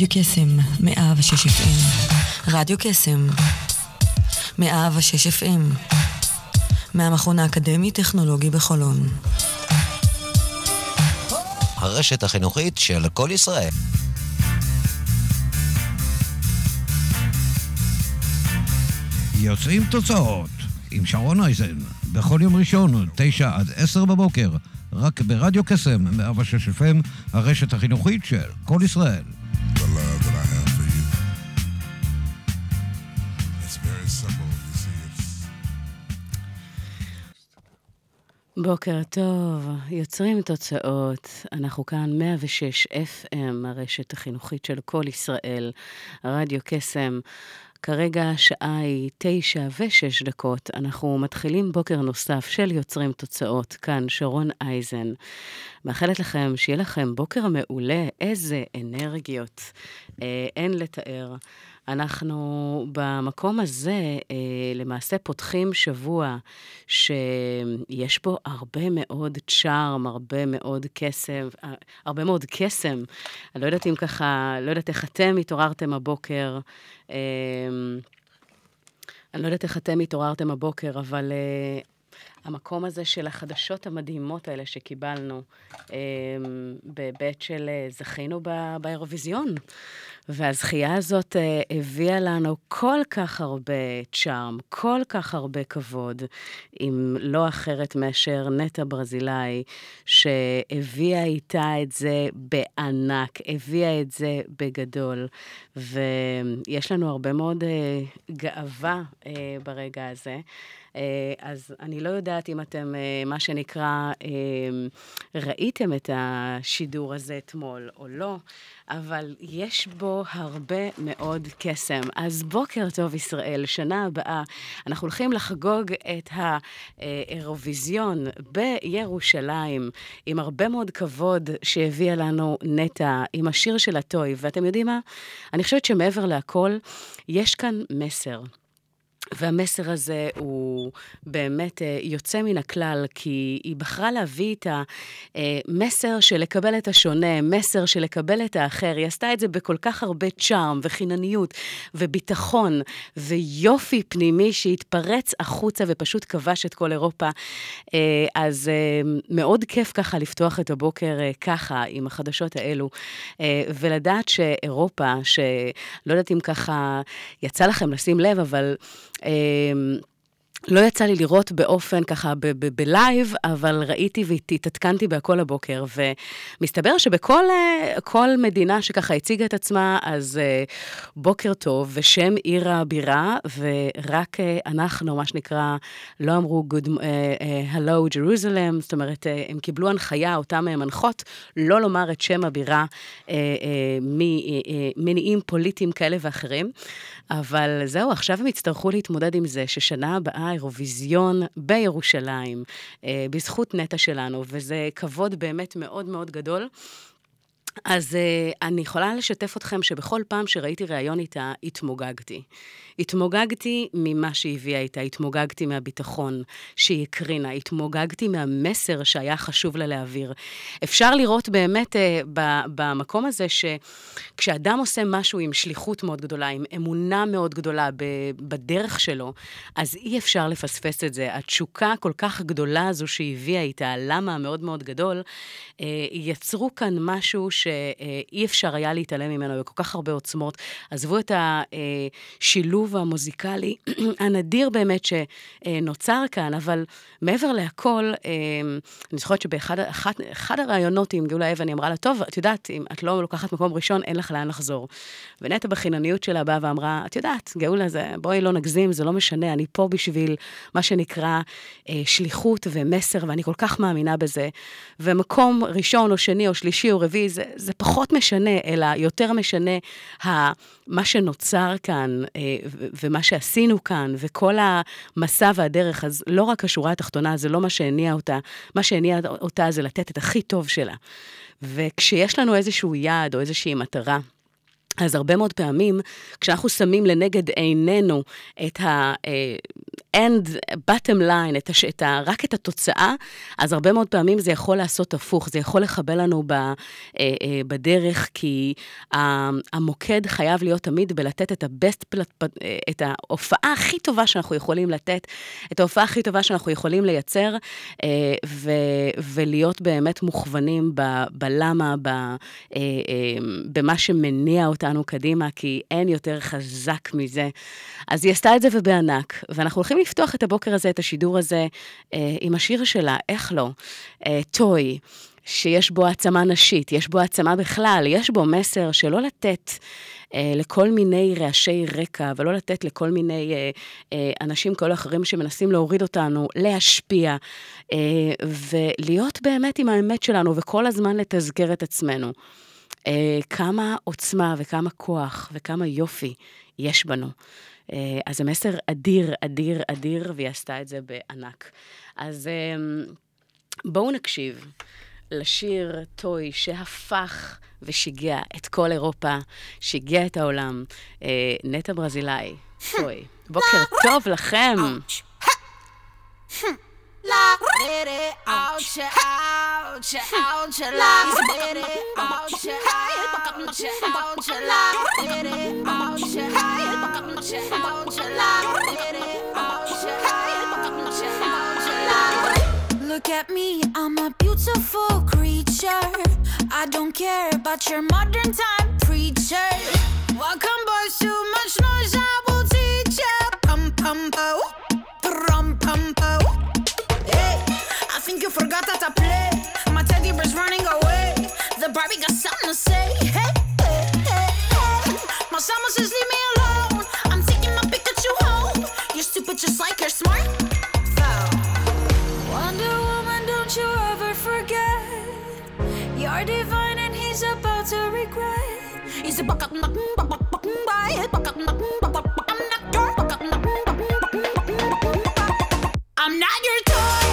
רדיו קסם 106 FM, רדיו קסם 106 FM, מהמכון האקדמי טכנולוגי בחולון, הרשת החינוכית של כל ישראל. יוצאים תוצאות עם שרון אייזן, בכל יום ראשון 9 עד 10 בבוקר, רק ברדיו קסם 106 FM, הרשת החינוכית של כל ישראל. בוקר טוב, יוצרים תוצאות, אנחנו כאן 106 FM, הרשת החינוכית של כל ישראל, רדיו קסם. כרגע השעה היא 9:06, אנחנו מתחילים בוקר נוסף של יוצרים תוצאות, כאן שרון אייזן. מאחלת לכם שיהיה לכם בוקר מעולה, איזה אנרגיות, אין לתאר. אנחנו במקום הזה למעשה פותחים שבוע שיש בו הרבה מאוד צ'ארם, הרבה מאוד קסם, אני לא יודעת אם ככה, לא יודעת איך אתם התעוררתם הבוקר, אבל המקום הזה של החדשות המדהימות האלה שקיבלנו, בהיבט של זכינו באירוויזיון. והזכייה הזאת הביאה לנו כל כך הרבה צ'ארם, כל כך הרבה כבוד, אם לא אחרת מאשר נטע ברזילאי, שהביאה איתה את זה בענק, הביאה את זה בגדול, ויש לנו הרבה מאוד גאווה ברגע הזה. אז אני לא יודעת אם אתם, מה שנקרא, ראיתם את השידור הזה אתמול או לא, אבל יש בו הרבה מאוד קסם. אז בוקר טוב ישראל, שנה הבאה אנחנו הולכים לחגוג את האירוויזיון בירושלים, עם הרבה מאוד כבוד שהביאה לנו נטע, עם השיר של הטוי, ואתם יודעים מה? אני חושבת שמעבר להכל, יש כאן מסר. והמסר הזה הוא באמת יוצא מן הכלל, כי היא בחרה להביא איתה מסר של לקבל את השונה, מסר של לקבל את האחר. היא עשתה את זה בכל כך הרבה צ'ארם וחינניות וביטחון ויופי פנימי שהתפרץ החוצה ופשוט כבש את כל אירופה. אז מאוד כיף ככה לפתוח את הבוקר ככה עם החדשות האלו, ולדעת שאירופה, שלא יודעת אם ככה יצא לכם לשים לב, אבל לא יצא לי לראות באופן ככה בלייב, אבל ראיתי והתעדכנתי בהכל הבוקר, ומסתבר שבכל מדינה שככה הציגה את עצמה, אז בוקר טוב ושם עיר הבירה, ורק אנחנו, מה שנקרא, לא אמרו hello Jerusalem, זאת אומרת, הם קיבלו הנחיה, אותם מנחות, לא לומר את שם הבירה ממניעים פוליטיים כאלה ואחרים, אבל זהו, עכשיו הם יצטרכו להתמודד עם זה, ששנה הבאה אירוויזיון בירושלים, בזכות נטע שלנו, וזה כבוד באמת מאוד מאוד גדול. אז אני יכולה לשתף אתכם שבכל פעם שראיתי ראיון איתה, התמוגגתי. התמוגגתי ממה שהביאה איתה, התמוגגתי מהביטחון שהיא הקרינה, התמוגגתי מהמסר שהיה חשוב לה להעביר. אפשר לראות באמת במקום הזה שכשאדם עושה משהו עם שליחות מאוד גדולה, עם אמונה מאוד גדולה בדרך שלו, אז אי אפשר לפספס את זה. התשוקה כל כך גדולה הזו שהביאה איתה, למה מאוד מאוד גדול, יצרו כאן משהו שאי אפשר היה להתעלם ממנו בכל כך הרבה עוצמות. עזבו את השילוב המוזיקלי הנדיר באמת שנוצר כאן, אבל מעבר להכל, אני זוכרת שבאחד הרעיונות עם גאולה אבן, היא אמרה לה, טוב, את יודעת, אם את לא לוקחת מקום ראשון, אין לך לאן לחזור. ונטע בחינניות שלה באה ואמרה, את יודעת, גאולה, בואי לא נגזים, זה לא משנה, אני פה בשביל מה שנקרא שליחות ומסר, ואני כל כך מאמינה בזה. ומקום ראשון או שני או שלישי או רביעי, זה פחות משנה, אלא יותר משנה מה שנוצר כאן, ומה שעשינו כאן, וכל המסע והדרך. אז לא רק השורה התחתונה, זה לא מה שהניע אותה, מה שהניע אותה זה לתת את הכי טוב שלה. וכשיש לנו איזשהו יעד או איזושהי מטרה, אז הרבה מאוד פעמים, כשאנחנו שמים לנגד עינינו את bottom line, רק את התוצאה, אז הרבה מאוד פעמים זה יכול לעשות הפוך, זה יכול לחבל לנו בדרך, כי המוקד חייב להיות תמיד בלתת את ההופעה הכי טובה שאנחנו יכולים לתת, את ההופעה הכי טובה שאנחנו יכולים לייצר, ולהיות באמת מוכוונים בלמה, במה שמניע אותנו קדימה, כי אין יותר חזק מזה. אז היא עשתה את זה ובענק, ואנחנו הולכים לפתוח את הבוקר הזה, את השידור הזה, עם השיר שלה, איך לא? Toy, שיש בו העצמה נשית, יש בו העצמה בכלל, יש בו מסר שלא לתת לכל מיני רעשי רקע, ולא לתת לכל מיני אנשים כל אחרים שמנסים להוריד אותנו, להשפיע, ולהיות באמת עם האמת שלנו, וכל הזמן לתזכר את עצמנו. כמה עוצמה וכמה כוח וכמה יופי יש בנו. אז זה מסר אדיר, אדיר, אדיר, והיא עשתה את זה בענק. אז בואו נקשיב לשיר טוי שהפך ושיגע את כל אירופה, שיגע את העולם, נטע ברזילאי, טוי. בוקר טוב לכם! La did it out your out your out your la did it out your out your out your la did it out your out your out your la did it out your out your out your la Look at me, I'm a beautiful creature. I don't care about your modern time preacher. Welcome boys, too much noise I will teach you. Pum pum pow, pum pum pow. I think you forgot how to play. My teddy bear's running away. The Barbie got something to say. Hey, hey, hey, hey. My summer says leave me alone. I'm taking my Pikachu home. You're stupid just like you're smart. So. Wonder Woman, don't you ever forget. You're divine and he's about to regret. He's a bucket, bucket, bucket, bucket, bucket, bucket, bucket, bucket. I'm not your bucket, bucket, bucket, bucket, bucket. I'm not your toy.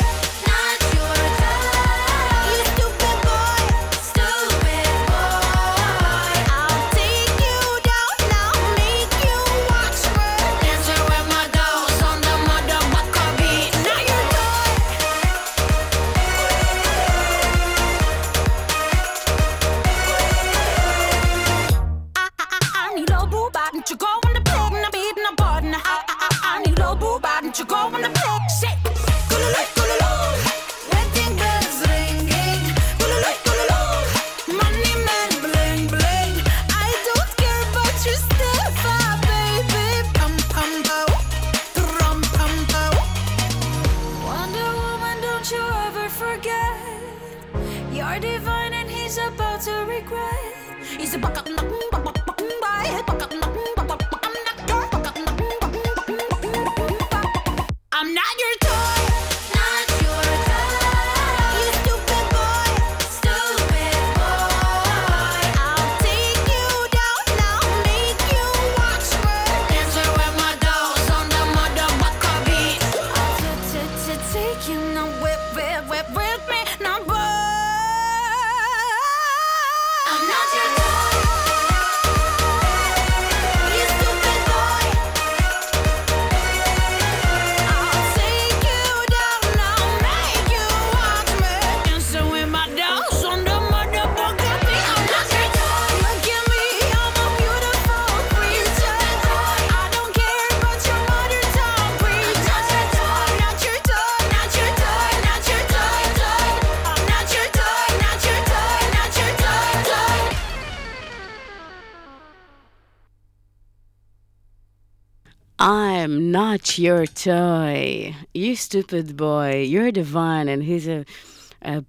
I'm not your toy, you stupid boy, you're divine and he's a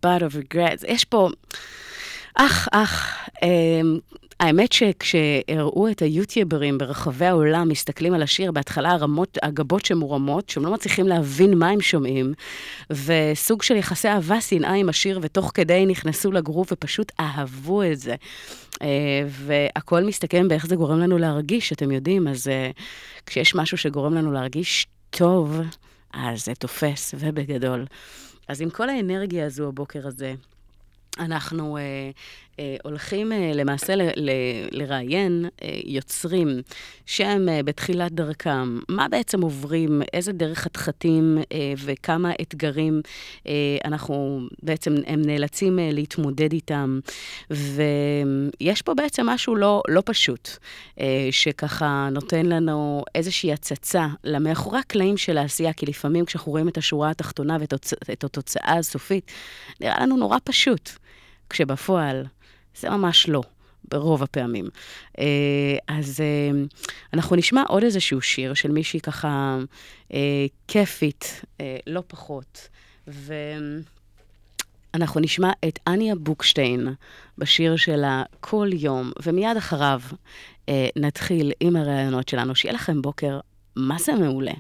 butt of regrets. יש פה, האמת שכשראו את היוטיוברים ברחבי העולם מסתכלים על השיר, בהתחלה הגבות שמורמות, שהם לא מצליחים להבין מה הם שומעים, וסוג של יחסי אהבה שנאה עם השיר, ותוך כדי נכנסו לגרוב ופשוט אהבו את זה. והכל מסתכם באיך זה גורם לנו להרגיש, אתם יודעים, אז כשיש משהו שגורם לנו להרגיש טוב, אז זה תופס ובגדול. אז עם כל האנרגיה הזו הבוקר הזה, אנחנו הולכים למעשה לראיין יוצרים שהם בתחילת דרכם, מה בעצם עוברים, איזה דרך חתחתים וכמה אתגרים אנחנו בעצם, הם נאלצים להתמודד איתם, ויש פה בעצם משהו לא פשוט, שככה נותן לנו איזושהי הצצה למאחורי הקלעים של העשייה, כי לפעמים כשאנחנו רואים את השורה התחתונה ואת התוצאה הסופית, נראה לנו נורא פשוט. כשבפועל, זה ממש לא, ברוב הפעמים. אז אנחנו נשמע עוד איזשהו שיר של מישהי ככה כיפית, לא פחות. ואנחנו נשמע את אניה בוקשטיין בשיר שלה כל יום, ומיד אחריו נתחיל עם הרעיונות שלנו. שיהיה לכם בוקר, מה זה מעולה?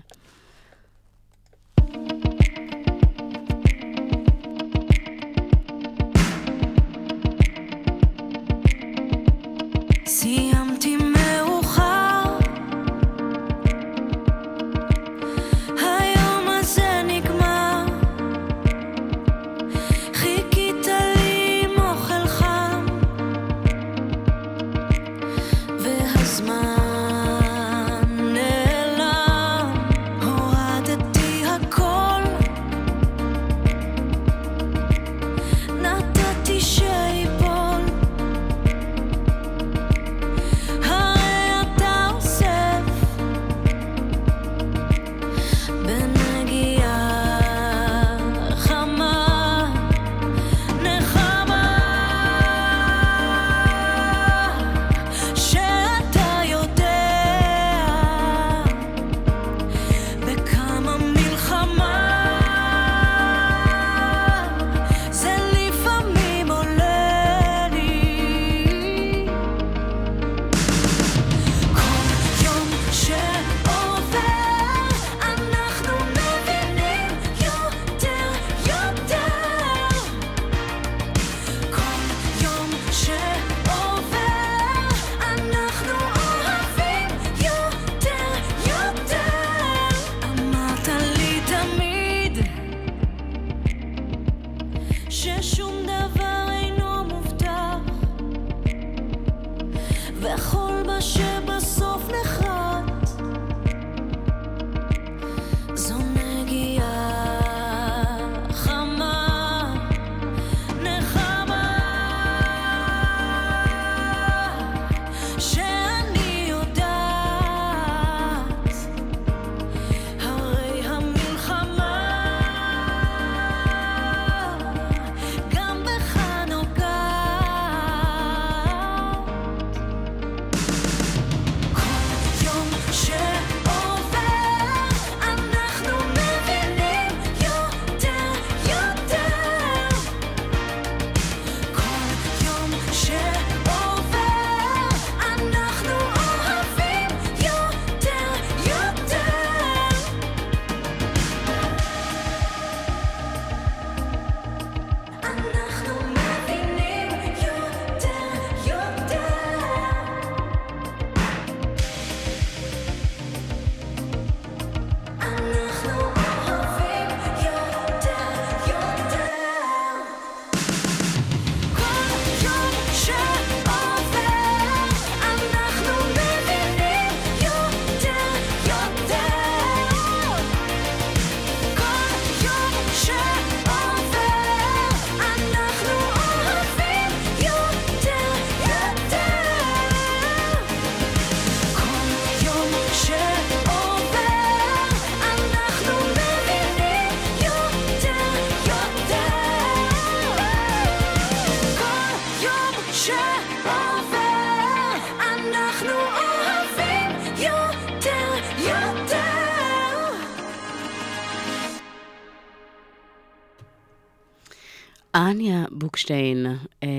אניה בוקשטיין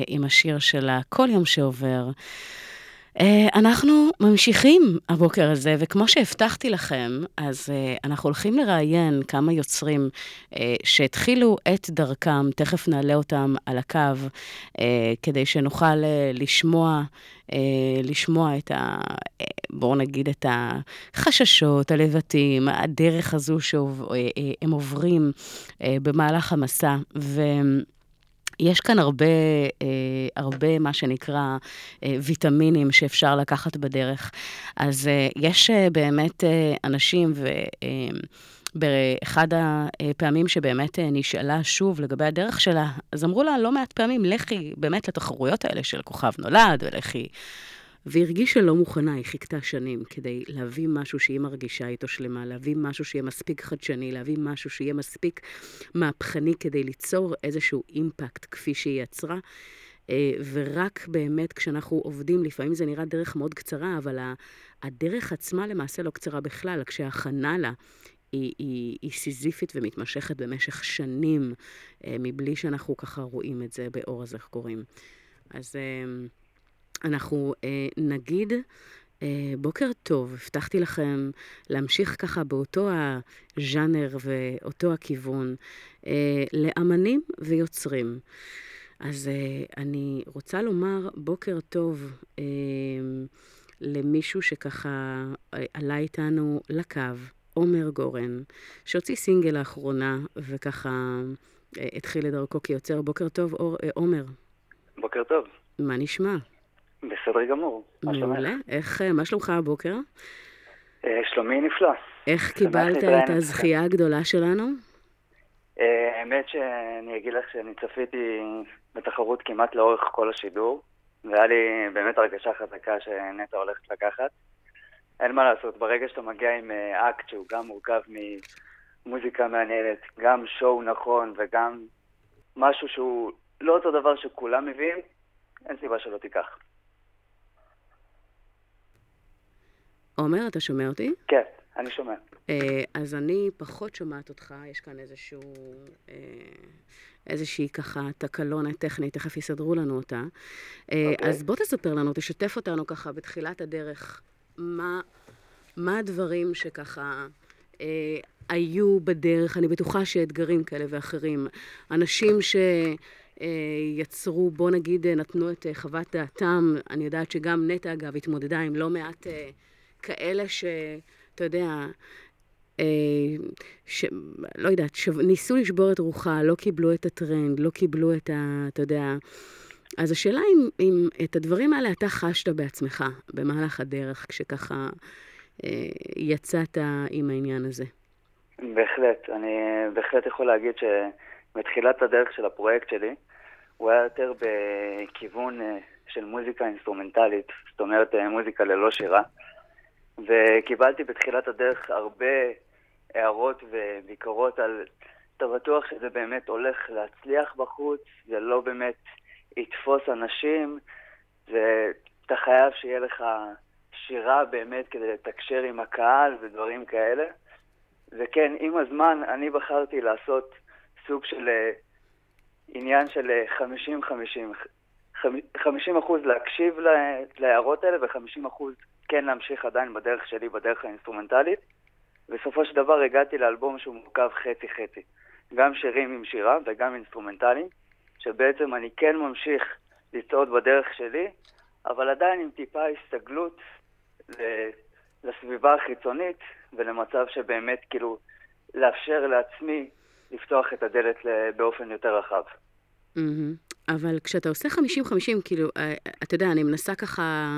עם השיר שלה כל יום שעובר. אנחנו ממשיכים הבוקר הזה, וכמו שהבטחתי לכם, אז אנחנו הולכים לראיין כמה יוצרים שהתחילו את דרכם, תכף נעלה אותם על הקו, כדי שנוכל לשמוע את ה... בואו נגיד את החששות, הלבטים, הדרך הזו שהם עוברים במהלך המסע, יש כאן הרבה מה שנקרא ויטמינים שאפשר לקחת בדרך. אז יש באמת אנשים באחד הפעמים שבאמת נשאלה שוב לגבי הדרך שלה, אז אמרו לה לא מעט פעמים, לכי באמת לתחרויות האלה של כוכב נולד, ולכי, והיא הרגישה לא מוכנה, היא חיכתה שנים כדי להביא משהו שהיא מרגישה איתו שלמה, להביא משהו שיהיה מספיק חדשני, להביא משהו שיהיה מספיק מהפכני כדי ליצור איזשהו אימפקט כפי שהיא יצרה, ורק באמת כשאנחנו עובדים, לפעמים זה נראה דרך מאוד קצרה, אבל הדרך עצמה למעשה לא קצרה בכלל, כשההכנה לה, היא סיזיפית ומתמשכת במשך שנים, מבלי שאנחנו ככה רואים את זה באור הזרקורים. אז אנחנו נגיד בוקר טוב, הבטחתי לכם להמשיך ככה באותו הז'אנר ואותו הכיוון, לאמנים ויוצרים. אז אני רוצה לומר בוקר טוב למישהו שככה עלה איתנו לקו, עומר גורן, שהוציא סינגל האחרונה, וככה התחיל לדרכו כיוצר. בוקר טוב, עומר. בוקר טוב. מה נשמע? בסדר גמור. מעולה. איך, מה שלומך הבוקר? שלומי נפלא. איך קיבלת את הזכייה הגדולה שלנו? האמת שאני אגיד לך שאני צפיתי בתחרות כמעט לאורך כל השידור, והיה לי באמת הרגשה חזקה שנטה הולכת לקחת. אין מה לעשות, ברגע שאתה מגיע עם אקט שהוא גם מורכב ממוזיקה מעניינת, גם שואו נכון וגם משהו שהוא לא אותו דבר שכולם מביאים, אין סיבה שלא תיקח. עומר, אתה שומע אותי? כן, אני שומע. אז אני פחות שומעת אותך, יש כאן איזושהי ככה תקלונה טכנית, תכף יסדרו לנו אותה. אז בוא תספר לנו, תשתף אותנו ככה בתחילת הדרך. מה הדברים שככה היו בדרך? אני בטוחה שאתגרים כאלה ואחרים. אנשים שיצרו, בוא נגיד, נתנו את חוות דעתם. אני יודעת שגם נטע, אגב, התמודדה עם לא מעט כאלה שאתה יודע, לא יודעת, ניסו לשבור את רוחה, לא קיבלו את הטרנד, לא קיבלו את אתה יודע. אז השאלה אם את הדברים האלה אתה חשת בעצמך במהלך הדרך, כשככה יצאת עם העניין הזה. בהחלט. אני בהחלט יכול להגיד שמתחילת הדרך של הפרויקט שלי, הוא היה יותר בכיוון של מוזיקה אינסטרומנטלית, זאת אומרת מוזיקה ללא שירה, וקיבלתי בתחילת הדרך הרבה הערות וביקורות על אתה בטוח שזה באמת הולך להצליח בחוץ, זה לא באמת יתפוס אנשים, ואתה חייב שיהיה לך שירה באמת כדי לתקשר עם הקהל ודברים כאלה. וכן, עם הזמן אני בחרתי לעשות סוג של עניין של 50-50. 50% להקשיב להערות האלה ו-50% כן להמשיך עדיין בדרך שלי, בדרך האינסטרומנטלית. בסופו של דבר הגעתי לאלבום שהוא מורכב חצי-חצי. גם שירים עם שירה וגם אינסטרומנטליים. שבעצם אני כן ממשיך לצעוד בדרך שלי, אבל עדיין עם טיפה הסתגלות לסביבה החיצונית, ולמצב שבאמת כאילו לאפשר לעצמי לפתוח את הדלת באופן יותר רחב. אבל כשאתה עושה 50-50, כאילו, אתה יודע, אני מנסה ככה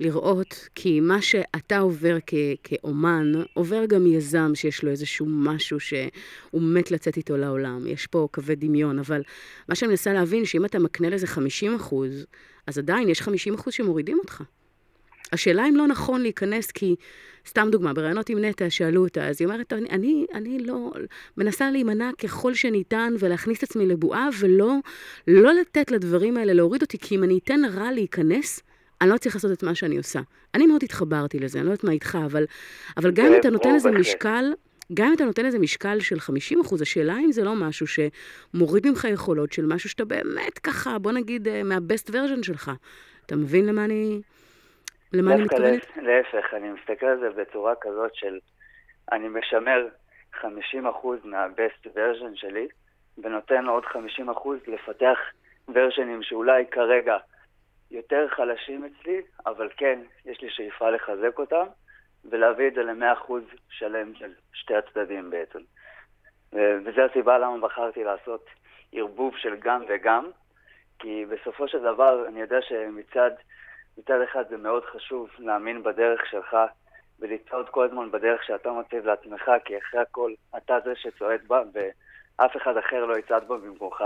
לראות, כי מה שאתה עובר כאומן, עובר גם יזם שיש לו איזשהו משהו שהוא מת לצאת איתו לעולם. יש פה קווי דמיון, אבל מה שאני מנסה להבין, שאם אתה מקנה לזה 50%, אז עדיין יש 50% שמורידים אותך. השאלה אם לא נכון להיכנס, כי סתם דוגמה, ברעיונות עם נטע שאלו אותה, אז היא אומרת, אני לא מנסה להימנע ככל שניתן ולהכניס את עצמי לבועה, ולא לתת לדברים האלה להוריד אותי, כי אם אני אתן רע להיכנס, אני לא צריך לעשות את מה שאני עושה. אני מאוד התחברתי לזה, אני לא יודעת מה איתך, אבל גם אם אתה נותן לזה משקל, גם אם אתה נותן לזה משקל של 50%, השאלה אם זה לא משהו שמוריד ממך יכולות של משהו שאתה באמת ככה, בוא נגיד, מהבסט ורז'ן שלך. אתה מבין למה אני להפך, אני מסתכל על זה בצורה כזאת של אני משמר 50% מהבסט ורז'ן שלי ונותן עוד 50% לפתח ורז'נים שאולי כרגע יותר חלשים אצלי, אבל כן, יש לי שאיפה לחזק אותם ולהביא את זה ל-100% שלם של שתי הצדדים בעצם. וזו הסיבה למה בחרתי לעשות ערבוב של גם וגם, כי בסופו של דבר אני יודע שמצד אחד זה מאוד חשוב להאמין בדרך שלך ולצעוד כל הזמן בדרך שאתה מציב לעצמך, כי אחרי הכל אתה זה שצועד בה ואף אחד אחר לא יצעד בה במקומך.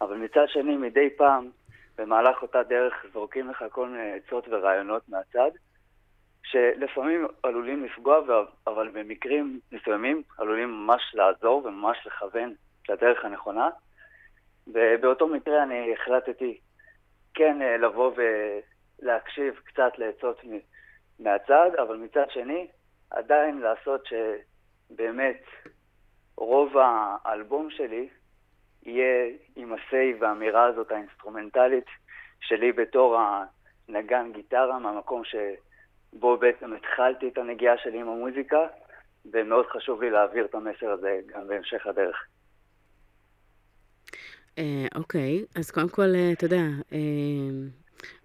אבל מצד שני, מדי פעם במהלך אותה דרך זורקים לך כל מיני עצות ורעיונות מהצד שלפעמים עלולים לפגוע, אבל במקרים מסוימים עלולים ממש לעזור וממש לכוון לדרך הנכונה. ובאותו מקרה אני החלטתי כן לבוא ולהקשיב קצת לעצות מהצד, אבל מצד שני עדיין לעשות שבאמת רוב האלבום שלי יהיה עם הסי והאמירה הזאת האינסטרומנטלית שלי בתור הנגן גיטרה, מהמקום שבו בעצם התחלתי את הנגיעה שלי עם המוזיקה, ומאוד חשוב לי להעביר את המסר הזה גם בהמשך הדרך. אוקיי, אז קודם כל, אתה יודע,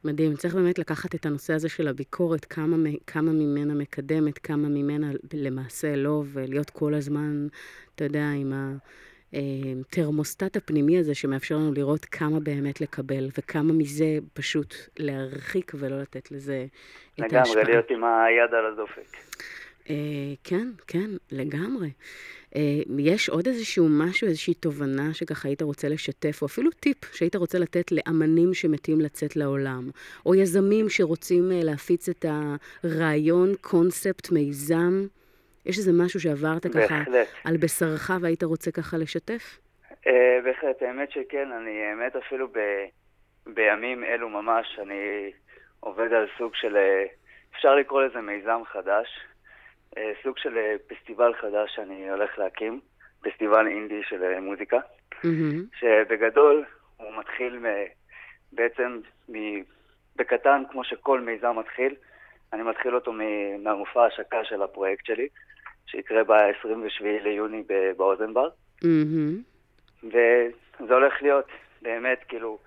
מדהים, צריך באמת לקחת את הנושא הזה של הביקורת, כמה ממנה מקדמת, כמה ממנה למעשה לא, ולהיות כל הזמן, אתה יודע, עם התרמוסטט הפנימי הזה שמאפשר לנו לראות כמה באמת לקבל, וכמה מזה פשוט להרחיק ולא לתת לזה את ההשפעה. לגמרי, להיות עם היד על הדופק. כן, כן, לגמרי. יש עוד איזשהו משהו, איזושהי תובנה שככה היית רוצה לשתף, או אפילו טיפ שהיית רוצה לתת לאמנים שמתים לצאת לעולם, או יזמים שרוצים להפיץ את הרעיון, קונספט, מיזם? יש איזה משהו שעברת ככה על בשרך והיית רוצה ככה לשתף? בהחלט, האמת שכן, אני האמת אפילו בימים אלו ממש, אני עובד על סוג של, אפשר לקרוא לזה מיזם חדש, סוג של פסטיבל חדש שאני הולך להקים, פסטיבל אינדי של מוזיקה, שבגדול הוא מתחיל בעצם בקטן, כמו שכל מיזם מתחיל. אני מתחיל אותו מהמופע ההשקה של הפרויקט שלי, שיקרה ב-27 ליוני באוזנברג. וזה הולך להיות באמת כאילו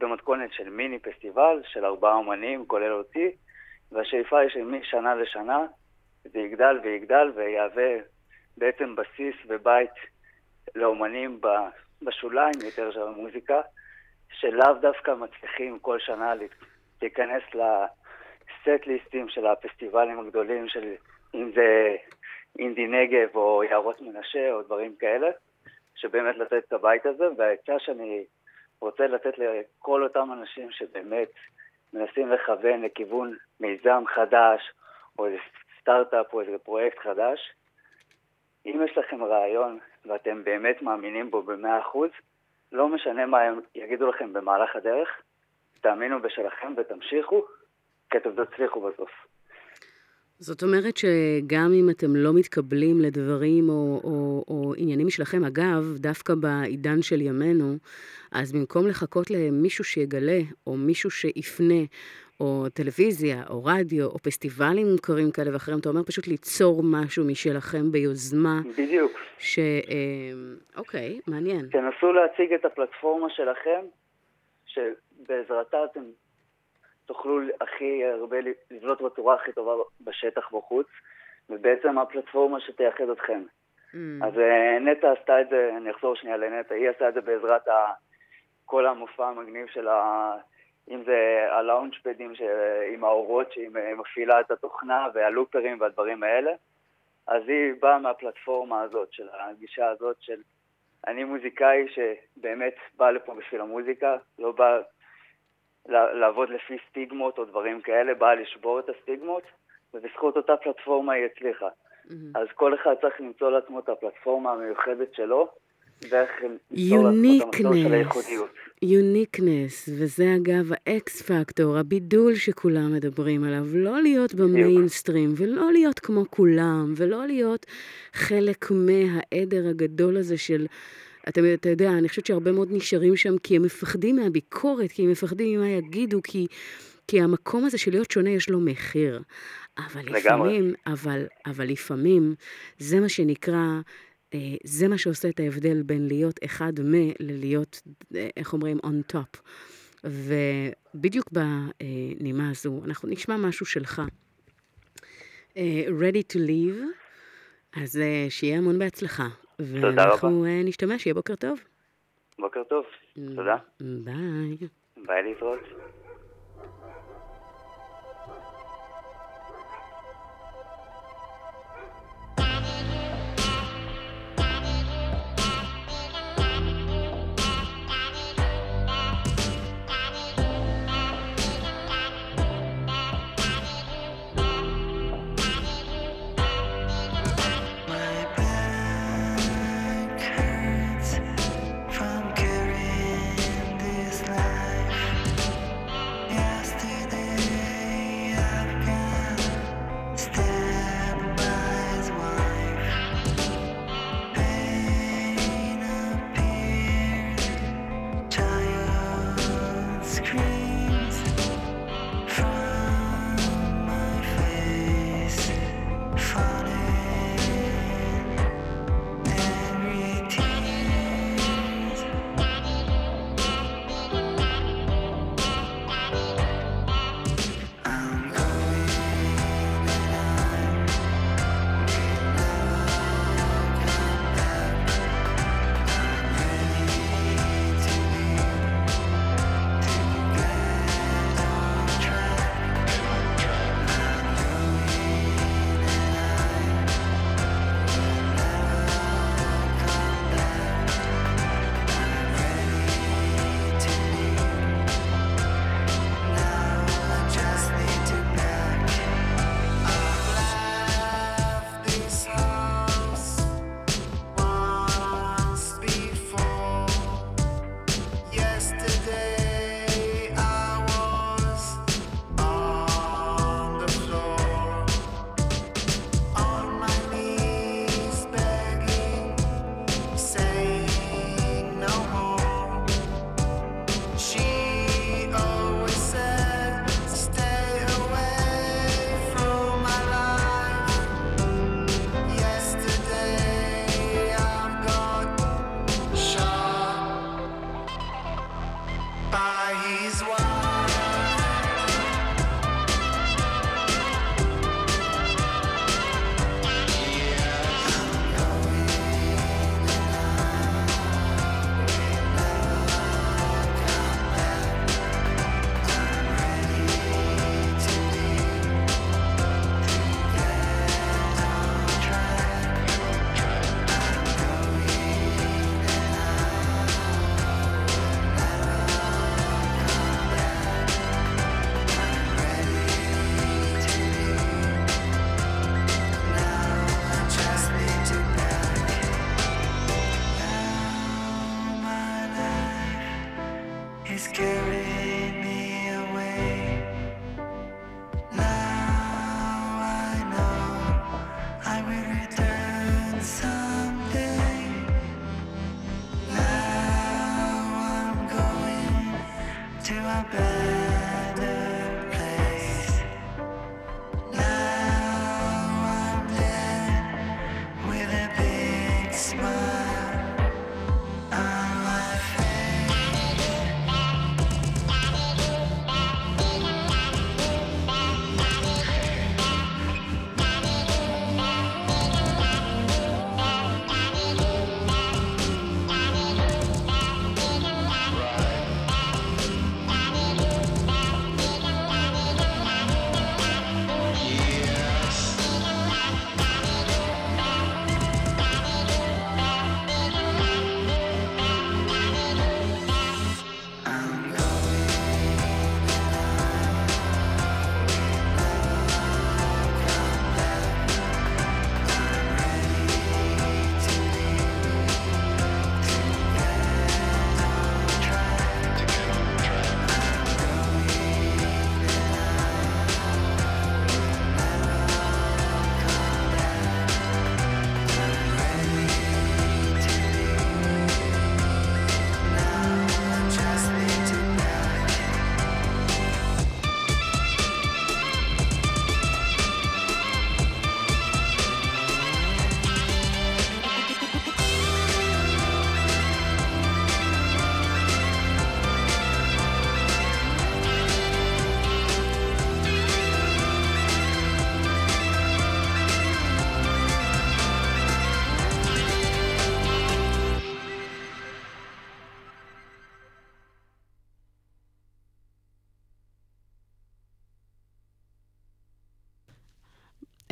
במתכונת של מיני פסטיבל של 4 אומנים, כולל אותי, והשאיפה היא שמשנה לשנה זה יגדל ויגדל ויהווה בעצם בסיס ובית לאומנים בשוליים יותר של המוזיקה, שלאו דווקא מצליחים כל שנה להיכנס לסט ליסטים של הפסטיבלים הגדולים, של אם זה אינדי נגב או יערות מנשה או דברים כאלה, שבאמת לתת את הבית הזה. והעצה שאני רוצה לתת לכל אותם אנשים שבאמת מנסים לכוון לכיוון מיזם חדש או סטארט-אפ או איזה פרויקט חדש, אם יש לכם רעיון ואתם באמת מאמינים בו ב100%, לא משנה מה הם יגידו לכם במהלך הדרך, תאמינו בשלכם ותמשיכו, כי אתם תצליחו בסוף. זאת אומרת שגם אם אתם לא מתקבלים לדברים או עניינים שלכם, אגב, דווקא בעידן של ימינו, אז במקום לחכות למישהו שיגלה או מישהו שיפנה, או טלוויזיה, או רדיו, או פסטיבלים מוכרים כאלה ואחרים, אתה אומר פשוט ליצור משהו משלכם ביוזמה. בדיוק. אוקיי, מעניין. תנסו להציג את הפלטפורמה שלכם, שבעזרתה אתם תוכלו הכי הרבה לבנות בצורה הכי טובה בשטח בחוץ, ובעצם הפלטפורמה שתייחד אתכם. אז נטה עשתה את זה, אני אחזור שנייה לנטה, היא עשתה את זה בעזרת כל המופע המגניב של אם זה הלאונג'פדים עם האורות שהיא מפעילה את התוכנה והלופרים והדברים האלה, אז היא באה מהפלטפורמה הזאת, של הגישה הזאת של אני מוזיקאי שבאמת בא לפה בשביל המוזיקה, לא בא לעבוד לפי סטיגמות או דברים כאלה, בא לשבור את הסטיגמות, ובזכות אותה פלטפורמה היא הצליחה. אז כל אחד צריך למצוא לעצמו את הפלטפורמה המיוחדת שלו, יוניקנס, וזה אגב האקס פקטור, הבידול שכולם מדברים עליו, לא להיות במיינסטרים ולא להיות כמו כולם ולא להיות חלק מהעדר הגדול הזה של, אתה יודע, אני חושבת שהרבה מאוד נשארים שם כי הם מפחדים מהביקורת, כי הם מפחדים ממה יגידו, כי המקום הזה של להיות שונה יש לו מחיר, אבל לפעמים זה מה שנקרא, זה מה שעושה את ההבדל בין להיות אחד ללהיות, איך אומרים, on top. ובדיוק בנימה הזו, אנחנו נשמע משהו שלך. Ready to leave, אז שיהיה המון בהצלחה. תודה רבה. ואנחנו נשתמע, שיהיה בוקר טוב. בוקר טוב, תודה. ביי. ביי להתראות.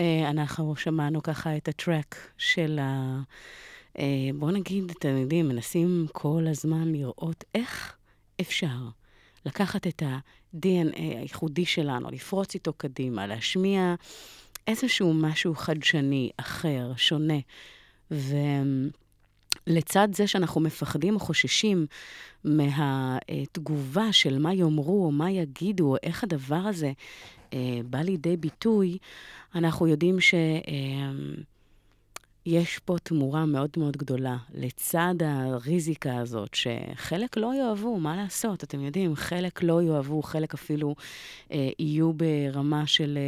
אנחנו שמענו ככה את הטרק של ה... בוא נגיד, אתם יודעים, מנסים כל הזמן לראות איך אפשר לקחת את ה-DNA הייחודי שלנו, לפרוץ איתו קדימה, להשמיע איזשהו משהו חדשני, אחר, שונה, ולצד זה שאנחנו מפחדים או חוששים מהתגובה של מה יאמרו או מה יגידו, או איך הדבר הזה בא לידי ביטוי, אנחנו יודעים ש... יש פה תמורה מאוד מאוד גדולה לצד הריזיקה הזאת, שחלק לא יאהבו, מה לעשות? אתם יודעים, חלק לא יאהבו, חלק אפילו יהיו ברמה של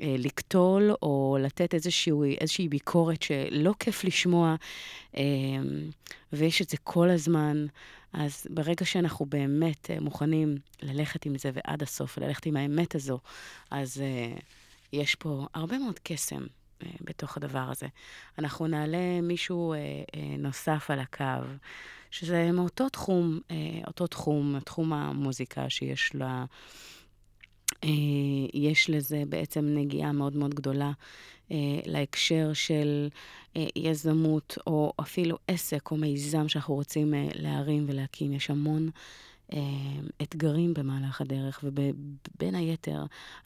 לקטול, או לתת איזושהי ביקורת שלא כיף לשמוע, ויש את זה כל הזמן. אז ברגע שאנחנו באמת מוכנים ללכת עם זה ועד הסוף, ללכת עם האמת הזו, אז יש פה הרבה מאוד קסם. בתוך הדבר הזה. אנחנו נעלה מישהו נוסף על הקו, שזה מאותו תחום, תחום המוזיקה שיש לה, יש לזה בעצם נגיעה מאוד מאוד גדולה להקשר של יזמות, או אפילו עסק, או מיזם שאנחנו רוצים להרים ולהקים. יש המון אתגרים במהלך הדרך, ובין היתר,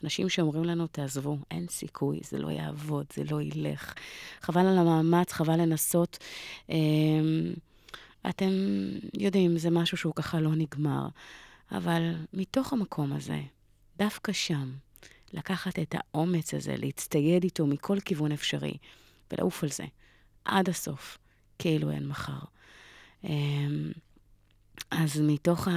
אנשים שאומרים לנו, תעזבו, אין סיכוי, זה לא יעבוד, זה לא ילך. חבל על המאמץ, חבל לנסות. אתם יודעים, זה משהו שהוא ככה לא נגמר. אבל מתוך המקום הזה, דווקא שם, לקחת את האומץ הזה, להצטייד איתו מכל כיוון אפשרי, ולעוף על זה, עד הסוף, כאילו אין מחר. אז מתוך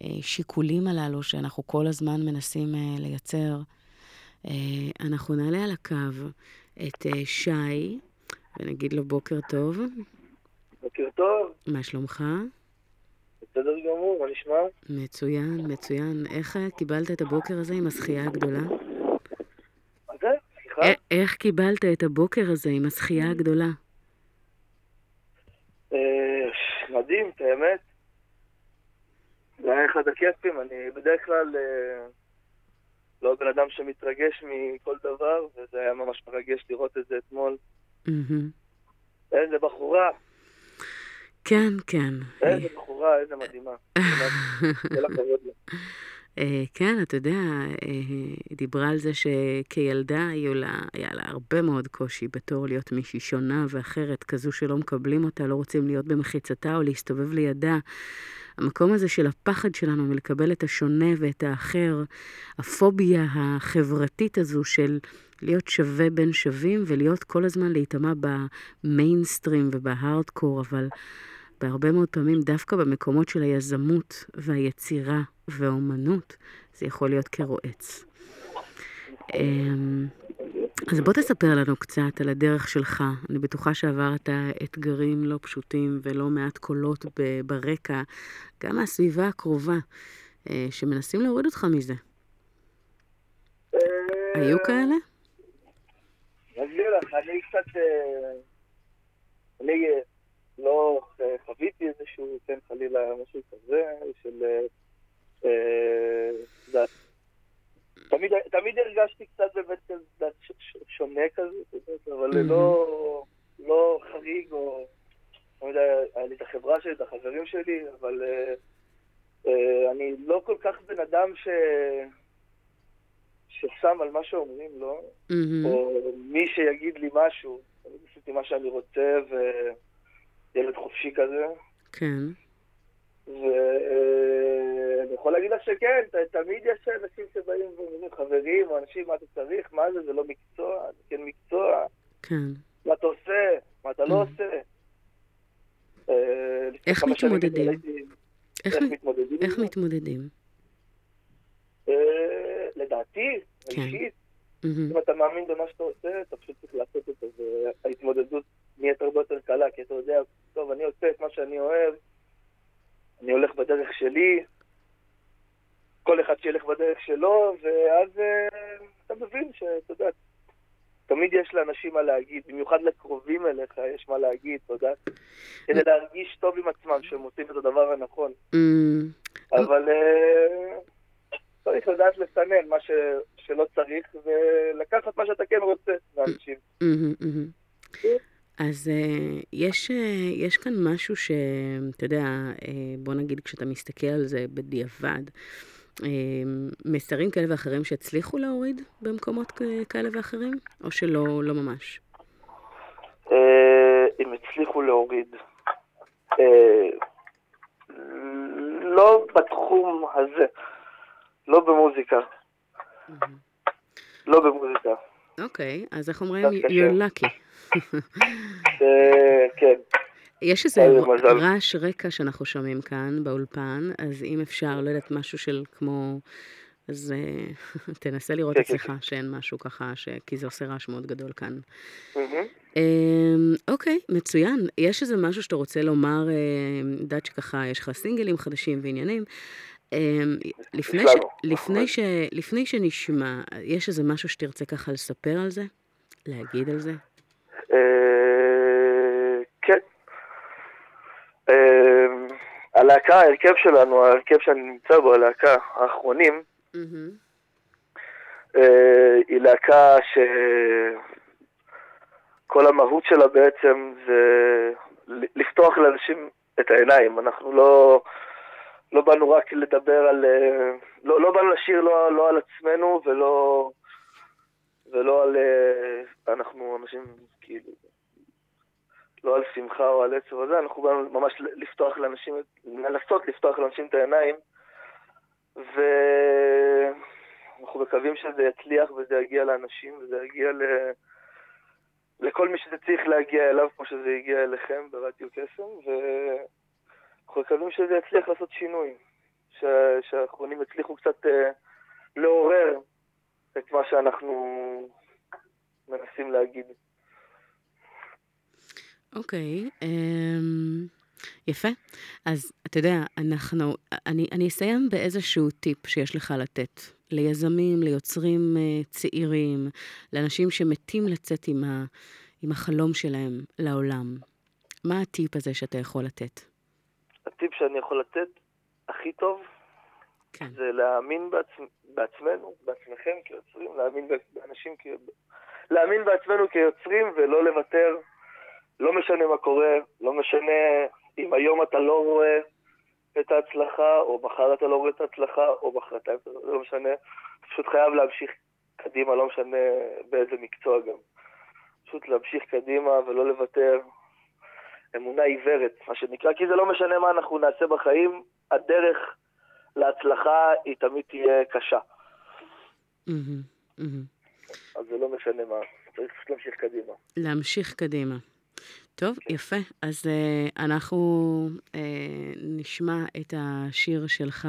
השיקולים הללו שאנחנו כל הזמן מנסים לייצר, אנחנו נעלה על הקו את שי, ונגיד לו בוקר טוב. בוקר טוב. מה שלומך? בסדר גמור, מה נשמע? מצוין, מצוין. איך קיבלת את הבוקר הזה עם הזכייה הגדולה? מה זה? סליחה? איך קיבלת את הבוקר הזה עם הזכייה הגדולה? מדהים, את האמת. זה היה אחד הכיפים. אני בדרך כלל לא בן אדם שמתרגש מכל דבר, וזה היה ממש מרגש לראות את זה אתמול. איזה בחורה. כן, כן. איזה בחורה, איזה מדהימה. כן, אתה יודע, היא דיברה על זה שכילדה היה לה הרבה מאוד קושי בתור להיות מישהי שונה ואחרת, כזו שלא מקבלים אותה, לא רוצים להיות במחיצתה או להסתובב לידה. המקום הזה של הפחד שלנו מלקבל את השונה ואת האחר, הפוביה החברתית הזו של להיות שווה בין שווים ולהיות כל הזמן להתאמה במיינסטרים ובהארדקור, אבל בהרבה מאוד פעמים דווקא במקומות של היזמות והיצירה והאומנות, זה יכול להיות כרועץ. אז בוא תספר לנו קצת על הדרך שלך. אני בטוחה שעברת אתגרים לא פשוטים ולא מעט קולות ברקע, גם מהסביבה הקרובה, שמנסים להוריד אותך מזה. היו כאלה? נגיד לך, אני קצת... אני לא חוויתי איזשהו, כן חלילה, משהו כזה, של... תמיד הרגשתי קצת באמת שונה כזה, אבל לא חריג, או היה לי את החברה שלי, את החברים שלי, אבל אני לא כל כך בן אדם ששם על מה שאומרים לו, או מי שיגיד לי משהו. אני עשיתי מה שאני רוצה, וילד חופשי כזה. כן. ואני יכול להגיד לך שכן, תמיד יש אנשים שבאים ואומרים, חברים או אנשים, מה אתה צריך, מה זה, זה לא מקצוע, זה כן מקצוע, מה אתה עושה, מה אתה לא עושה. איך מתמודדים? איך מתמודדים? לדעתי, אישית, אם אתה מאמין במה שאתה עושה, אתה פשוט צריך לעשות את זה, וההתמודדות נהיית הרבה יותר קלה, כי אתה יודע, טוב, אני עושה את מה שאני אוהב, אני הולך בדרך שלי, כל אחד שילך בדרך שלו, ואז אתה מבין שאתה יודע, תמיד יש לאנשים מה להגיד, במיוחד לקרובים אליך יש מה להגיד, אתה יודע, כדי להרגיש טוב עם עצמם שהם עושים את הדבר הנכון. אבל צריך לדעת לסנן מה שלא צריך, ולקחת מה שאתה כן רוצה לאנשים. אז יש כאן משהו שאתה יודע, בוא נגיד כשאתה מסתכל על זה בדיעבד, מסרים כאלה ואחרים שהצליחו להוריד במקומות כאלה ואחרים, או שלא ממש? אם הצליחו להוריד, לא בתחום הזה, לא במוזיקה. לא במוזיקה. אוקיי, אז איך אומרים? You're lucky. כן. יש איזה רעש רקע שאנחנו שומעים כאן באולפן, אז אם אפשר, לא יודעת, משהו של כמו, אז תנסה לראות אצלך שאין משהו ככה, כי זה עושה רעש מאוד גדול כאן. אוקיי, מצוין. יש איזה משהו שאתה רוצה לומר, דעת שככה יש לך סינגלים חדשים ועניינים, לפני שנשמע, יש איזה משהו שתרצה ככה לספר על זה? להגיד על זה? כן. הלהקה, הרכב שלנו, הרכב שאני נמצא בו, הלהקה האחרונים, היא להקה שכל המהות שלה בעצם זה לפתוח לאנשים את העיניים. אנחנו לא באנו רק לדבר על, לא באנו לשיר לא על עצמנו ולא על, אנחנו אנשים כאילו, לא על שמחה או על עצב הזה, אנחנו באנו ממש לפתוח לאנשים, לנסות לפתוח לאנשים את העיניים, ואנחנו מקווים שזה יצליח וזה יגיע לאנשים, וזה יגיע לכל מי שזה צריך להגיע אליו, כמו שזה יגיע אליכם ברדיו קסם, אנחנו מקווים שזה יצליח לעשות שינוי, שהאחרונים יצליחו קצת לעורר את מה שאנחנו מנסים להגיד. אוקיי, יפה. אז אתה יודע, אני אסיים באיזשהו טיפ שיש לך לתת ליזמים, ליוצרים צעירים, לאנשים שמתים לצאת עם החלום שלהם לעולם. מה הטיפ הזה שאתה יכול לתת? הטיפ שאני יכול לתת הכי טוב, כן. זה להאמין בעצמנו, בעצמכם כיוצרים, להאמין בעצמנו כיוצרים ולא לוותר, לא משנה מה קורה, לא משנה אם היום אתה לא רואה את ההצלחה, או מחר אתה לא רואה את ההצלחה, או מחרתיים, לא משנה, פשוט חייב להמשיך קדימה, לא משנה באיזה מקצוע גם. פשוט להמשיך קדימה ולא לוותר, אמונה עיוורת, מה שנקרא, כי זה לא משנה מה אנחנו נעשה בחיים, הדרך להצלחה היא תמיד תהיה קשה. אז זה לא משנה מה, צריך להמשיך קדימה. להמשיך קדימה. טוב, יפה. אז אנחנו נשמע את השיר שלך,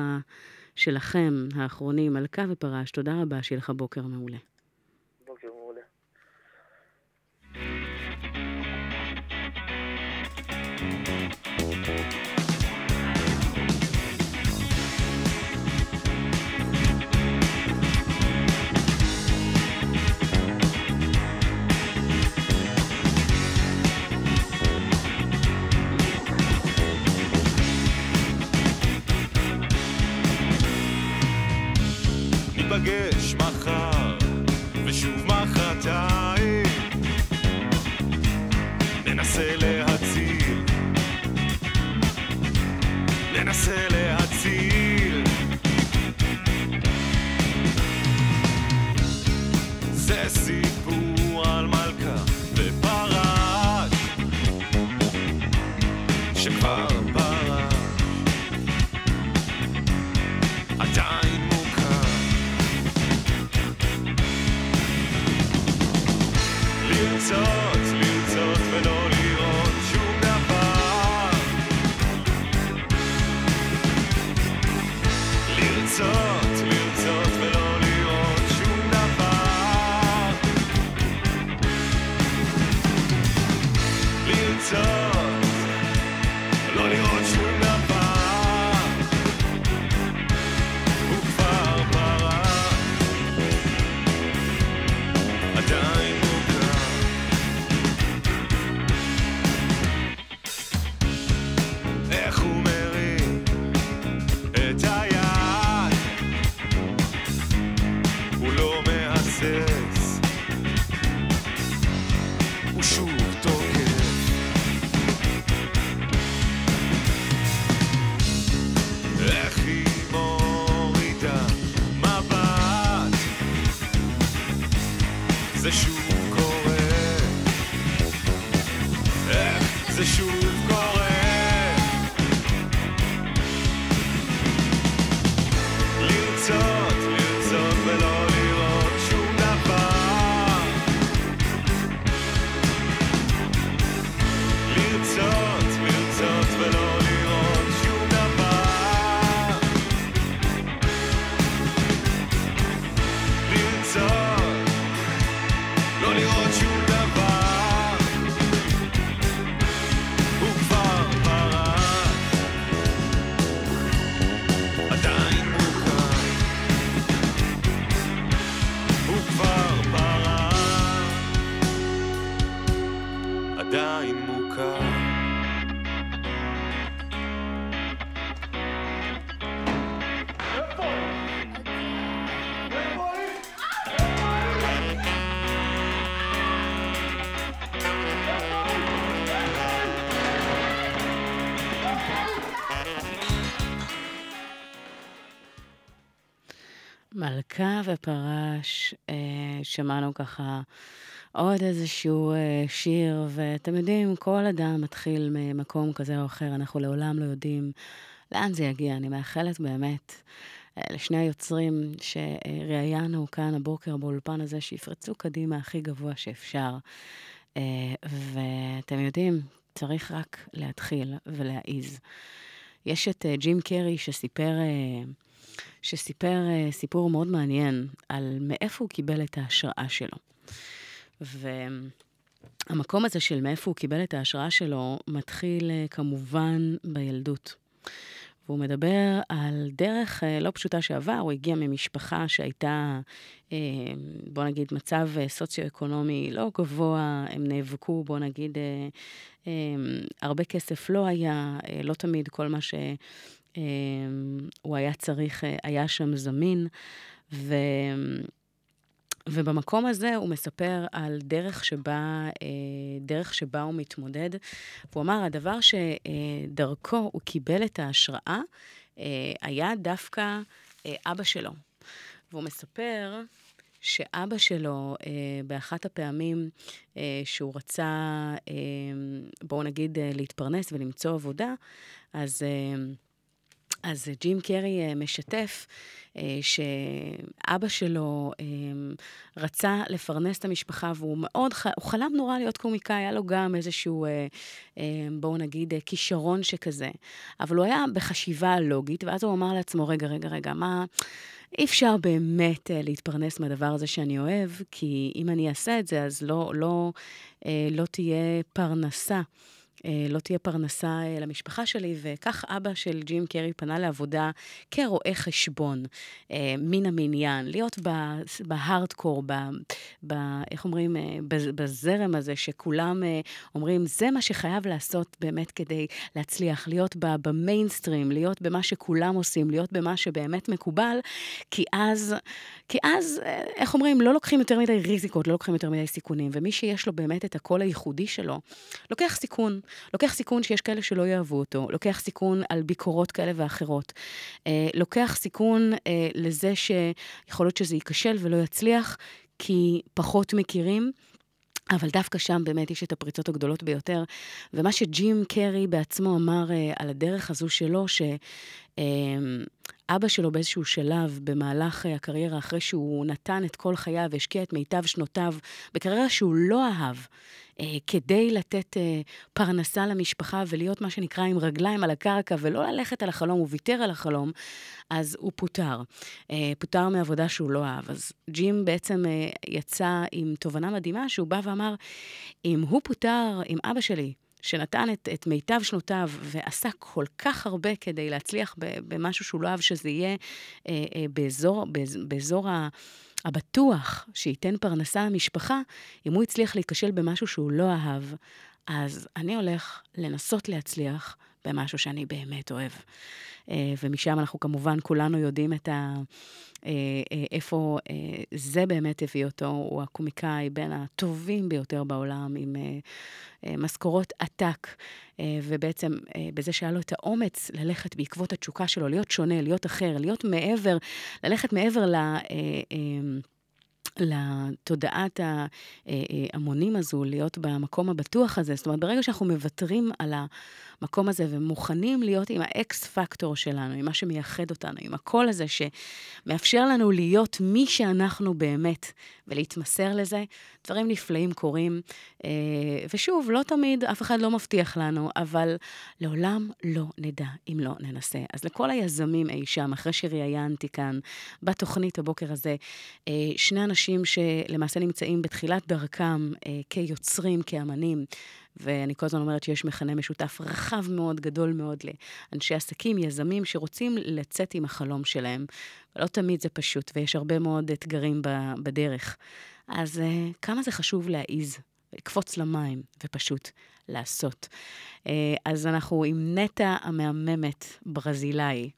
שלכם, האחרונים, מלכה ופרש. תודה רבה, שיהיה לך בוקר מעולה. בוקר מעולה. ניפגש מחר ושוב מחרתיים, ננסה להציל. זה סיפור על מלכה ופרש שכבר פרש, עדיין מוכר לרצות ולא לראות שום דבר, לרצות ולא לראות שום דבר, לא לראות שום דבר, הוא כבר ברח, עדיין מוכר. איך הוא מרים את היד, מלכה ופרש, שמענו ככה עוד איזשהו שיר, ואתם יודעים, כל אדם מתחיל ממקום כזה או אחר, אנחנו לעולם לא יודעים לאן זה יגיע. אני מאחלת באמת לשני היוצרים שראיינו כאן הבוקר באולפן הזה, שיפרצו קדימה הכי גבוה שאפשר. ואתם יודעים, צריך רק להתחיל ולהעיז. יש את ג'ים קרי שסיפר סיפור מאוד מעניין על מאיפה הוא קיבל את ההשראה שלו. והמקום הזה של מאיפה הוא קיבל את ההשראה שלו מתחיל כמובן בילדות. והוא מדבר על דרך לא פשוטה שעבר, הוא הגיע ממשפחה שהייתה, בוא נגיד, מצב סוציו-אקונומי לא גבוה, הם נאבקו, בוא נגיד, הרבה כסף לא היה, לא תמיד כל מה שהוא היה צריך, היה שם זמין, ובמקום הזה הוא מספר על דרך שבה הוא מתמודד. הוא אמר, הדבר שדרכו הוא קיבל את ההשראה, היה דווקא אבא שלו. והוא מספר שאבא שלו, באחת הפעמים שהוא רצה, בואו נגיד, להתפרנס ולמצוא עבודה, אז ג'ים קרי משתף שאבא שלו רצה לפרנס את המשפחה, והוא מאוד, הוא חלם נורא להיות קומיקאי, היה לו גם איזשהו, בואו נגיד, כישרון שכזה. אבל הוא היה בחשיבה לוגית, ואז הוא אמר לעצמו, רגע, מה, אי אפשר באמת להתפרנס מהדבר הזה שאני אוהב, כי אם אני אעשה את זה, אז לא תהיה פרנסה. לא תהיה פרנסה למשפחה שלי, וכך אבא של ג'ים קרי פנה לעבודה כרואה חשבון, מן המניין, להיות בהארדקור, איך אומרים, בזרם הזה שכולם אומרים, זה מה שחייב לעשות באמת כדי להצליח, להיות במיינסטרים, להיות במה שכולם עושים, להיות במה שבאמת מקובל, כי אז איך אומרים, לא לוקחים יותר מדי ריזיקות, לא לוקחים יותר מדי סיכונים, ומי שיש לו באמת את הקול הייחודי שלו, לוקח סיכון שיש כאלה שלא יאהבו אותו, לוקח סיכון על ביקורות כאלה ואחרות, לוקח סיכון לזה שיכול להיות שזה ייכשל ולא יצליח, כי פחות מכירים, אבל דווקא שם באמת יש את הפריצות הגדולות ביותר, ומה שג'ים קרי בעצמו אמר על הדרך הזו שלו, אבא שלו באיזשהו שלב במהלך הקריירה, אחרי שהוא נתן את כל חייו והשקיע את מיטב שנותיו בקריירה שהוא לא אהב, כדי לתת פרנסה למשפחה ולהיות מה שנקרא עם רגליים על הקרקע ולא ללכת על החלום, הוא ויתר על החלום, אז הוא פוטר מעבודה שהוא לא אהב. אז ג'ים בעצם יצא עם תובנה מדהימה שהוא בא ואמר, אם אבא שלי שנתן את מיטב שנותיו ועשה כל כך הרבה כדי להצליח במשהו שהוא לא אהב, שזה יהיה באזור הבטוח שייתן פרנסה למשפחה, אם הוא הצליח להיכשל במשהו שהוא לא אהב, אז אני הולך לנסות להצליח במשהו שאני באמת אוהב. ומשם אנחנו כמובן כולנו יודעים איפה זה באמת הביא אותו. הוא הקומיקאי בין הטובים ביותר בעולם, עם משכורות עתק, ובעצם בזה שהיה לו את האומץ ללכת בעקבות התשוקה שלו, להיות שונה, להיות אחר, ללכת מעבר לתודעת המונים הזו, להיות במקום הבטוח הזה. זאת אומרת, ברגע שאנחנו מוותרים על המקום הזה ומוכנים להיות עם האקס פקטור שלנו, עם מה שמייחד אותנו, עם הקול הזה שמאפשר לנו להיות מי שאנחנו באמת ולהתמסר לזה, דברים נפלאים קורים. ושוב, לא תמיד, אף אחד לא מבטיח לנו, אבל לעולם לא נדע אם לא ננסה. אז לכל היזמים אי שם, אחרי שראיינתי כאן בתוכנית הבוקר הזה, שני אנשים שלמעשה נמצאים בתחילת דרכם כיוצרים, כאמנים, ואני כל הזמן אומרת שיש מכנה משותף רחב מאוד, גדול מאוד, לאנשי עסקים, יזמים שרוצים לצאת עם החלום שלהם. ולא תמיד זה פשוט, ויש הרבה מאוד אתגרים בדרך. אז כמה זה חשוב להעיז, לקפוץ למים ופשוט לעשות. אז אנחנו עם נטע המהממת ברזילאי,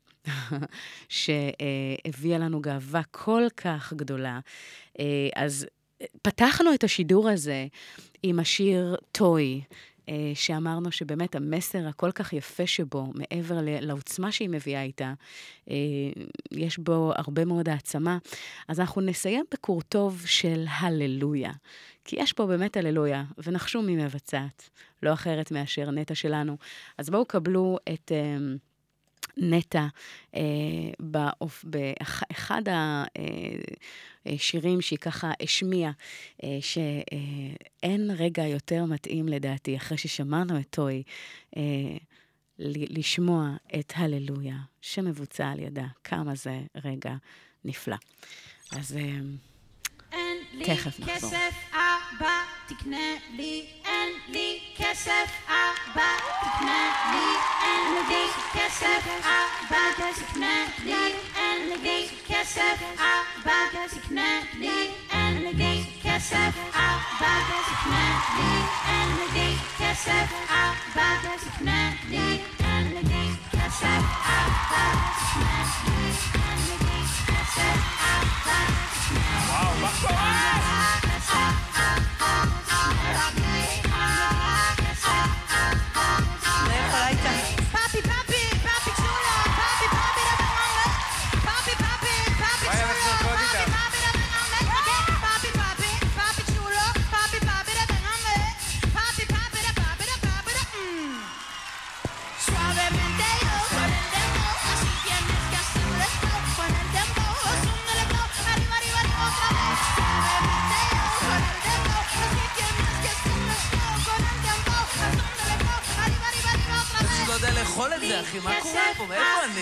שהביאה לנו גאווה כל כך גדולה. אז פתחנו את השידור הזה עם השיר "Toy", שאמרנו שבאמת המסר הכל כך יפה שבו, מעבר לעוצמה שהיא מביאה איתה, יש בו הרבה מאוד העצמה. אז אנחנו נסיים בקור טוב של הללויה, כי יש פה באמת הללויה, ונחשו מי מבצעת, לא אחרת מאשר נטע שלנו. אז בואו קבלו את נטע באחד השירים שהיא ככה השמיעה, שאין רגע יותר מתאים לדעתי, אחרי ששמענו את טוי, לשמוע את הללויה, שמבוצע על ידה. כמה זה רגע נפלא. אז תכף נחזור. אין לי כסף אבא תקנה לי, אין לי כסף אבא תקנה לי, אין לי כסף אבא תקנה לי, אין לי כסף אבא תקנה לי, אין לי כסף אבא תקנה לי, אין לי כסף אבא תקנה לי, אין לי כסף אבא תקנה לי, אין לי כסף אבא תקנה לי. יכול את זה, אחי, מה קורה פה? מאיפה אני?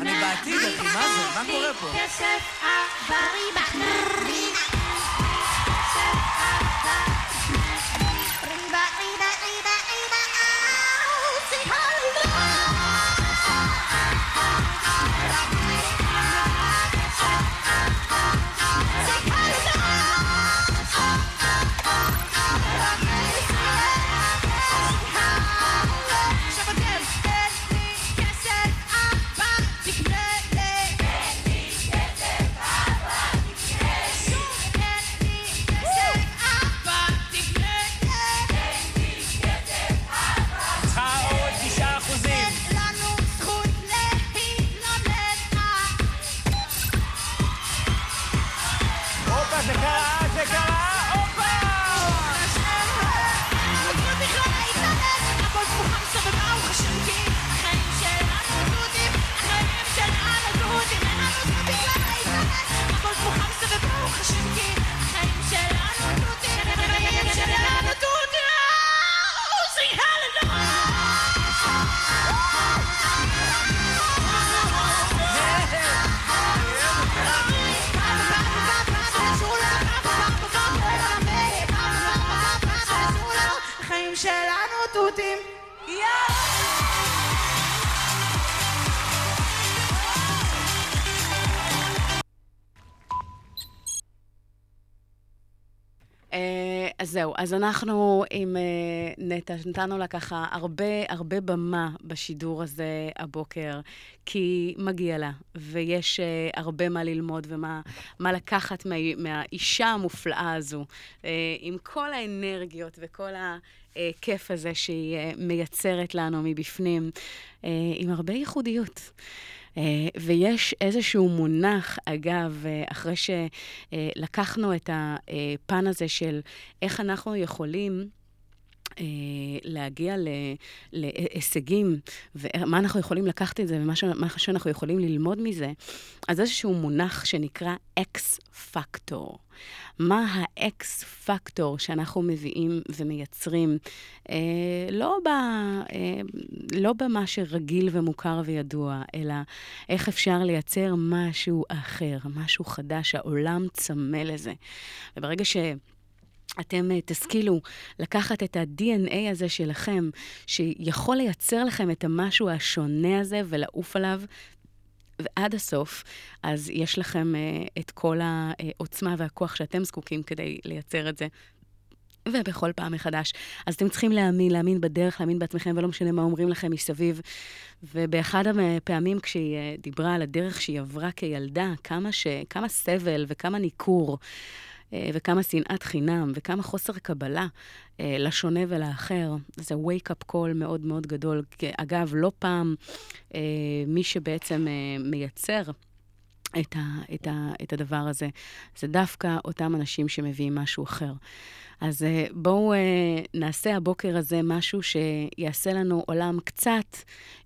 אני בעתיד, אחי, מה זה? מה קורה פה? אז זהו, אז אנחנו עם נטע, נתנו לה ככה הרבה במה בשידור הזה הבוקר, כי מגיע לה, ויש הרבה מה ללמוד ומה לקחת מהאישה המופלאה הזו, עם כל האנרגיות וכל הכיף הזה שהיא מייצרת לנו מבפנים, עם הרבה ייחודיות. ויש איזשהו מונח, אגב, אחרי שלקחנו את הפן הזה של איך אנחנו יכולים להגיע להישגים, ומה אנחנו יכולים לקחת את זה, ומה שאנחנו יכולים ללמוד מזה, אז איזשהו מונח שנקרא X-Factor. מה ה-X-Factor שאנחנו מביאים ומייצרים, לא במה שרגיל ומוכר וידוע, אלא איך אפשר לייצר משהו אחר, משהו חדש, העולם צמא לזה. וברגע אתם תשכילו לקחת את ה-DNA הזה שלכם, שיכול לייצר לכם את המשהו השונה הזה ולעוף עליו, ועד הסוף, אז יש לכם את כל העוצמה והכוח שאתם זקוקים כדי לייצר את זה. ובכל פעם מחדש. אז אתם צריכים להאמין בדרך, להאמין בעצמכם, ולא משנה מה אומרים לכם מסביב. ובאחד הפעמים כשהיא דיברה על הדרך שהיא עברה כילדה, כמה סבל וכמה ניכור, וכמה שנאת חינם, וכמה חוסר קבלה לשונה ולאחר. זה wake-up call מאוד מאוד גדול. אגב, לא פעם מי שבעצם מייצר את הדבר הזה, זה דווקא אותם אנשים שמביאים משהו אחר. אז בואו נעשה הבוקר הזה משהו שיעשה לנו עולם קצת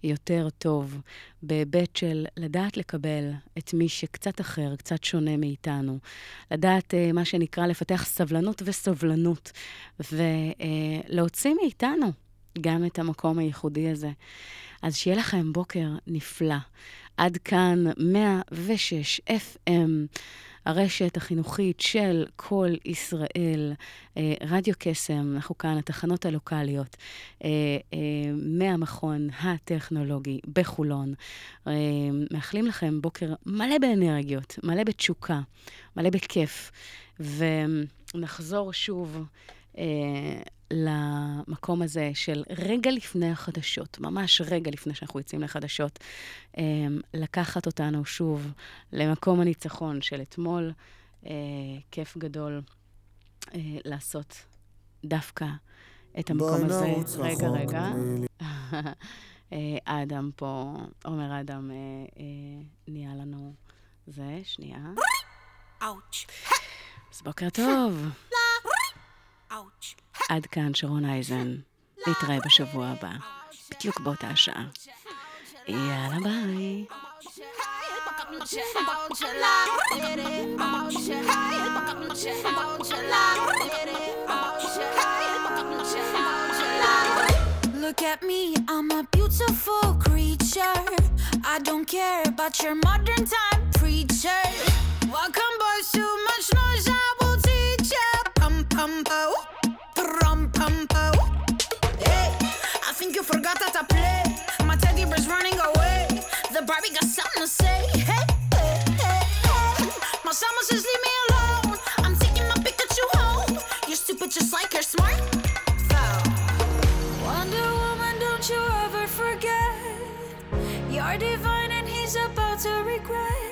יותר טוב, בהיבט של לדעת לקבל את מי שקצת אחר, קצת שונה מאיתנו. לדעת מה שנקרא לפתח סבלנות וסובלנות, ולהוציא מאיתנו גם את המקום הייחודי הזה. אז שיהיה לכם בוקר נפלא. עד כאן 106 FM, הרשת החינוכית של כל ישראל, רדיו קסם, אנחנו כאן, התחנות הלוקליות, מהמכון הטכנולוגי בחולון. מאחלים לכם בוקר מלא באנרגיות, מלא בתשוקה, מלא בכיף, ונחזור שוב למקום הזה של רגע לפני החדשות, ממש רגע לפני שאנחנו יוצאים לחדשות, לקחת אותנו שוב למקום הניצחון של אתמול. כיף גדול לעשות דווקא את המקום הזה. רגע, רגע. אדם פה, עומר אדם, נהיה לנו זה, שנייה. אז בוקר טוב. עד כאן שרון אייזן, נתראה בשבוע הבא, בדיוק באותה השעה. יאללה ביי. Look at me, I'm a beautiful creature. I don't care about your modern time preacher. Welcome boys, too much noise, I will teach you. Pum pum pow. Rum, pum, pow. Hey, I think you forgot that I play. My teddy bear's running away. The Barbie got something to say. Hey, hey, hey, hey. My summer says leave me alone. I'm taking my Pikachu home. You're stupid just like you're smart. So. Wonder Woman, don't you ever forget. You're divine and he's about to regret.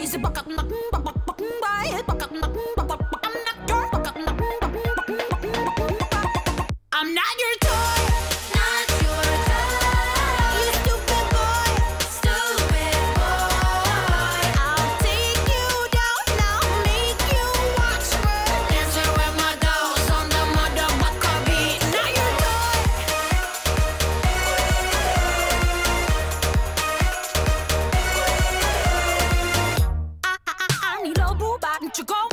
He's a buck-up, buck-up, buy it. Buck-up, buck-up, I'm not your buck-up, I'm not your toy, not your toy. You stupid boy, I'll take you down, I'll make you watch me. Dancing with my dolls on the motherfucker beat. Not your toy. I need a boo-bop, you go.